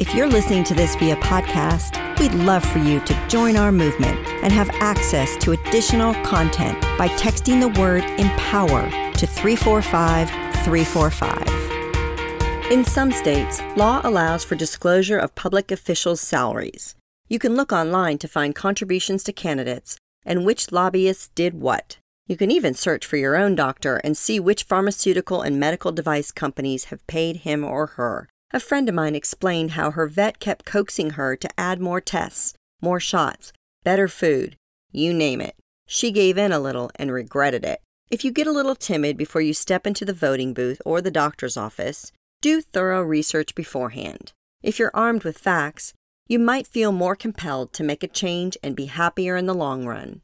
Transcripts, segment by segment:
If you're listening to this via podcast, we'd love for you to join our movement and have access to additional content by texting the word EMPOWER to 345-345. In some states, law allows for disclosure of public officials' salaries. You can look online to find contributions to candidates and which lobbyists did what. You can even search for your own doctor and see which pharmaceutical and medical device companies have paid him or her. A friend of mine explained how her vet kept coaxing her to add more tests, more shots, better food, you name it. She gave in a little and regretted it. If you get a little timid before you step into the voting booth or the doctor's office, do thorough research beforehand. If you're armed with facts, you might feel more compelled to make a change and be happier in the long run.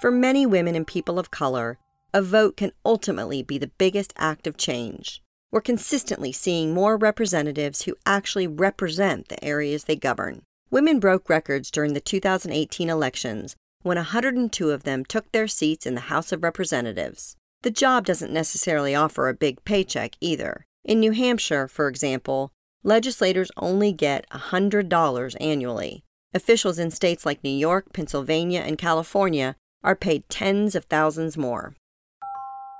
For many women and people of color, a vote can ultimately be the biggest act of change. We're consistently seeing more representatives who actually represent the areas they govern. Women broke records during the 2018 elections when 102 of them took their seats in the House of Representatives. The job doesn't necessarily offer a big paycheck either. In New Hampshire, for example, legislators only get $100 annually. Officials in states like New York, Pennsylvania, and California are paid tens of thousands more.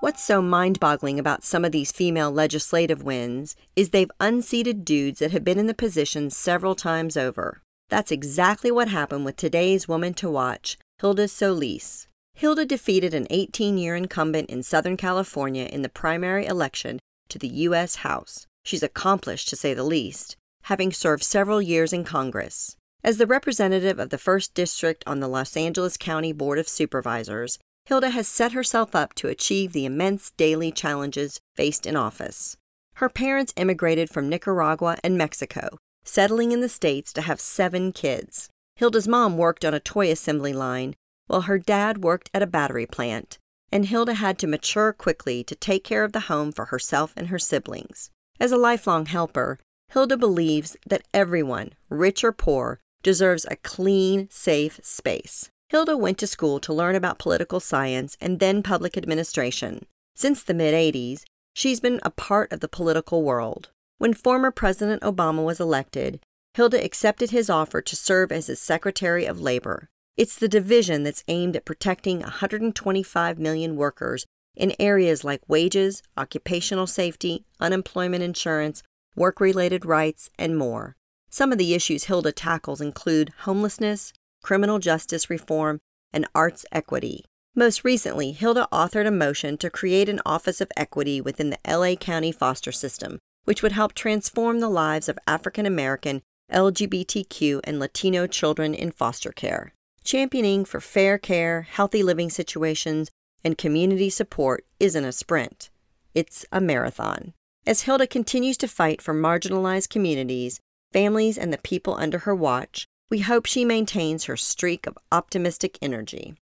What's so mind-boggling about some of these female legislative wins is they've unseated dudes that have been in the position several times over. That's exactly what happened with today's woman to watch, Hilda Solis. Hilda defeated an 18-year incumbent in Southern California in the primary election to the U.S. House. She's accomplished, to say the least, having served several years in Congress. As the representative of the 1st District on the Los Angeles County Board of Supervisors, Hilda has set herself up to achieve the immense daily challenges faced in office. Her parents immigrated from Nicaragua and Mexico, settling in the States to have 7 kids. Hilda's mom worked on a toy assembly line, while her dad worked at a battery plant, and Hilda had to mature quickly to take care of the home for herself and her siblings. As a lifelong helper, Hilda believes that everyone, rich or poor, deserves a clean, safe space. Hilda went to school to learn about political science and then public administration. Since the mid-'80s, she's been a part of the political world. When former President Obama was elected, Hilda accepted his offer to serve as his Secretary of Labor. It's the division that's aimed at protecting 125 million workers in areas like wages, occupational safety, unemployment insurance, work-related rights, and more. Some of the issues Hilda tackles include homelessness, criminal justice reform, and arts equity. Most recently, Hilda authored a motion to create an Office of Equity within the LA County foster system, which would help transform the lives of African American, LGBTQ, and Latino children in foster care. Championing for fair care, healthy living situations, and community support isn't a sprint. It's a marathon. As Hilda continues to fight for marginalized communities, families, and the people under her watch, we hope she maintains her streak of optimistic energy.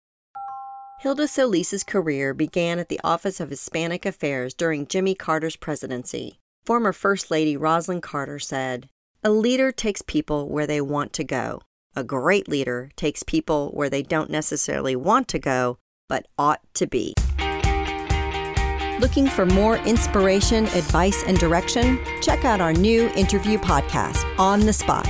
Hilda Solis's career began at the Office of Hispanic Affairs during Jimmy Carter's presidency. Former First Lady Rosalynn Carter said, "A leader takes people where they want to go. A great leader takes people where they don't necessarily want to go, but ought to be." Looking for more inspiration, advice, and direction? Check out our new interview podcast, On The Spot,